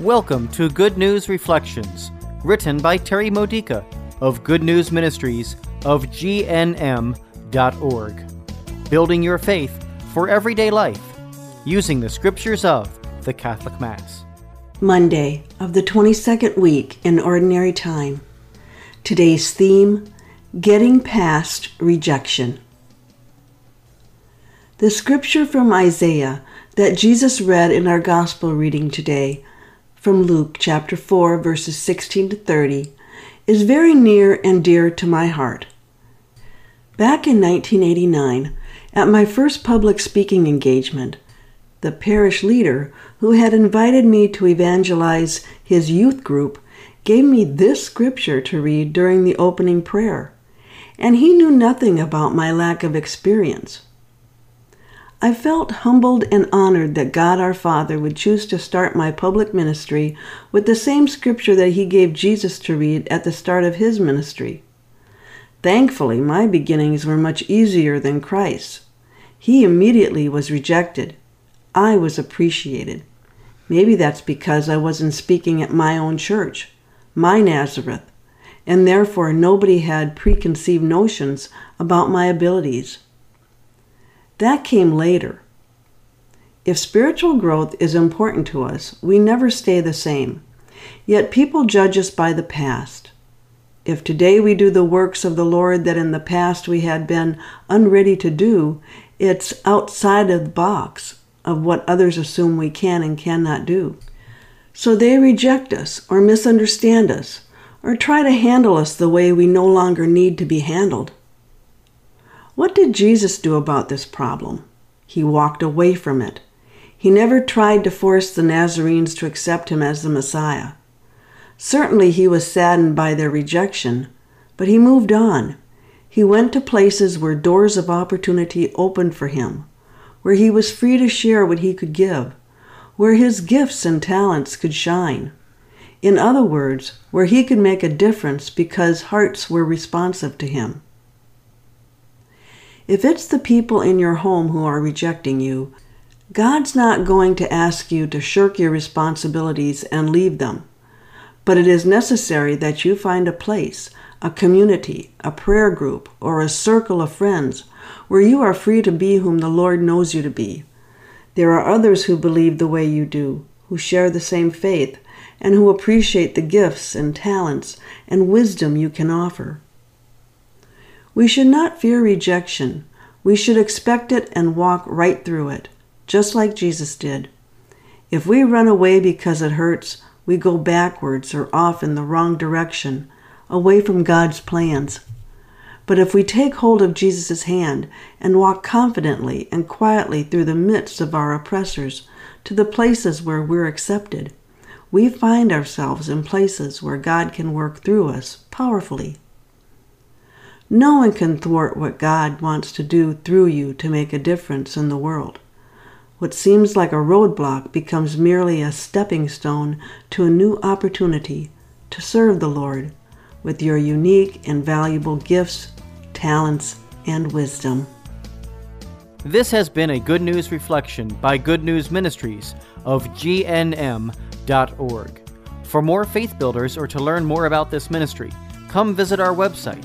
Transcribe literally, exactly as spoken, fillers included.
Welcome to Good News Reflections, written by Terry Modica of Good News Ministries of G N M dot org. Building your faith for everyday life, using the scriptures of the Catholic Mass. Monday of the twenty-second week in Ordinary Time. Today's theme, Getting Past Rejection. The scripture from Isaiah that Jesus read in our gospel reading today, from Luke chapter four, verses sixteen to thirty, is very near and dear to my heart. Back in nineteen eighty-nine, at my first public speaking engagement, the parish leader who had invited me to evangelize his youth group gave me this scripture to read during the opening prayer, and he knew nothing about my lack of experience. I felt humbled and honored that God our Father would choose to start my public ministry with the same scripture that he gave Jesus to read at the start of his ministry. Thankfully, my beginnings were much easier than Christ's. He immediately was rejected. I was appreciated. Maybe that's because I wasn't speaking at my own church, my Nazareth, and therefore nobody had preconceived notions about my abilities. That came later. If spiritual growth is important to us, we never stay the same. Yet people judge us by the past. If today we do the works of the Lord that in the past we had been unready to do, it's outside of the box of what others assume we can and cannot do. So they reject us or misunderstand us or try to handle us the way we no longer need to be handled. What did Jesus do about this problem? He walked away from it. He never tried to force the Nazarenes to accept him as the Messiah. Certainly he was saddened by their rejection, but he moved on. He went to places where doors of opportunity opened for him, where he was free to share what he could give, where his gifts and talents could shine. In other words, where he could make a difference because hearts were responsive to him. If it's the people in your home who are rejecting you, God's not going to ask you to shirk your responsibilities and leave them. But it is necessary that you find a place, a community, a prayer group, or a circle of friends where you are free to be whom the Lord knows you to be. There are others who believe the way you do, who share the same faith, and who appreciate the gifts and talents and wisdom you can offer. We should not fear rejection. We should expect it and walk right through it, just like Jesus did. If we run away because it hurts, we go backwards or off in the wrong direction, away from God's plans. But if we take hold of Jesus' hand and walk confidently and quietly through the midst of our oppressors to the places where we're accepted, we find ourselves in places where God can work through us powerfully. No one can thwart what God wants to do through you to make a difference in the world. What seems like a roadblock becomes merely a stepping stone to a new opportunity to serve the Lord with your unique and valuable gifts, talents, and wisdom. This has been a Good News Reflection by Good News Ministries of G N M dot org. For more faith builders or to learn more about this ministry, come visit our website.